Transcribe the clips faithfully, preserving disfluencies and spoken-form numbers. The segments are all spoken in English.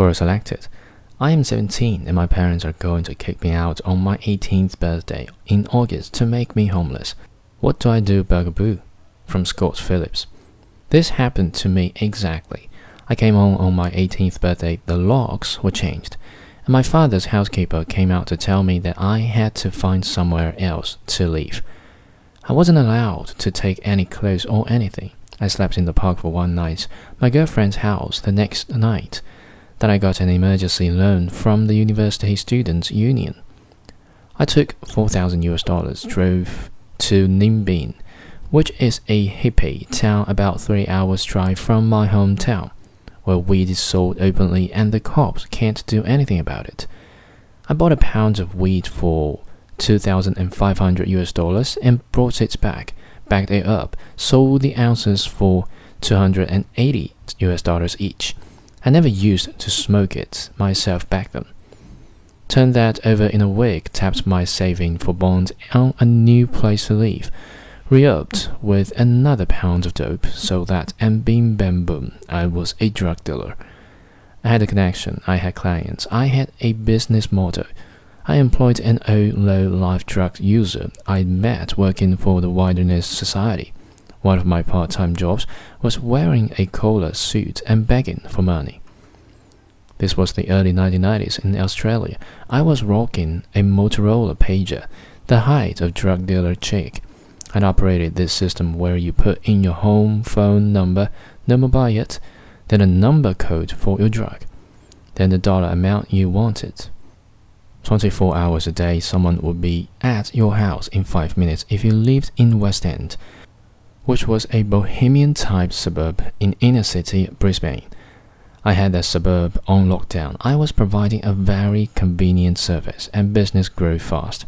Cora selected. I am seventeen and my parents are going to kick me out on my eighteenth birthday in August to make me homeless. What do I do, bugaboo? From Scott Phillips. This happened to me exactly. I came home on my eighteenth birthday, the locks were changed, and my father's housekeeper came out to tell me that I had to find somewhere else to live. I wasn't allowed to take any clothes or anything. I slept in the park for one night, my girlfriend's house the next night. Then I got an emergency loan from the University Students' Union. I took four thousand US dollars, drove to Nimbin, which is a hippie town about three hours' drive from my hometown, where weed is sold openly and the cops can't do anything about it. I bought a pound of weed for two thousand five hundred US dollars and brought it back, bagged it up, sold the ounces for two hundred eighty US dollars each. I never used to smoke it myself back then. Turned that over in a week, tapped my saving for bond on a new place to live, re-upped with another pound of dope, so that and bim bam boom, I was a drug dealer. I had a connection, I had clients, I had a business model. I employed an old low-life drug user I met working for the Wilderness Society. One of my part-time jobs was wearing a collar suit and begging for money. This was the early nineteen nineties in Australia. I was rocking a Motorola pager, the height of drug dealer chic, and operated this system where you put in your home phone number, number by it, then a number code for your drug, then the dollar amount you wanted. twenty-four hours a day, someone would be at your house in five minutes if you lived in West End, which was a bohemian-type suburb in inner-city Brisbane. I had that suburb on lockdown. I was providing a very convenient service, and business grew fast.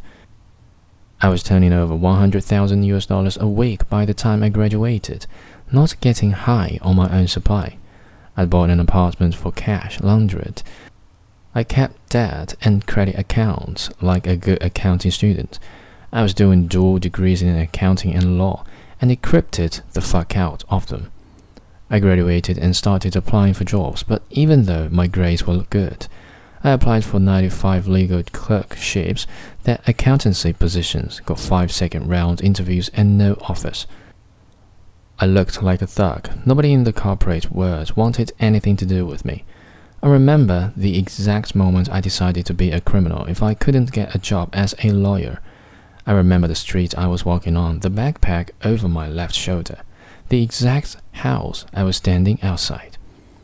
I was turning over one hundred thousand US dollars a week by the time I graduated, not getting high on my own supply. I bought an apartment for cash, laundered. I kept debt and credit accounts like a good accounting student. I was doing dual degrees in accounting and law, and it creeped the fuck out of them. I graduated and started applying for jobs, but even though my grades were good, I applied for ninety-five legal clerkships, then accountancy positions, got five second round interviews and no offers. I looked like a thug. Nobody in the corporate world wanted anything to do with me. I remember the exact moment I decided to be a criminal if I couldn't get a job as a lawyer. I remember the street I was walking on, the backpack over my left shoulder, the exact house I was standing outside.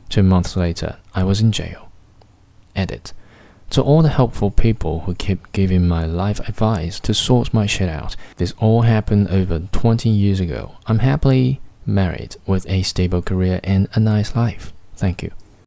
Two months later, I was in jail. Edit. To all the helpful people who keep giving my life advice to sort my shit out, this all happened over twenty years ago. I'm happily married with a stable career and a nice life. Thank you.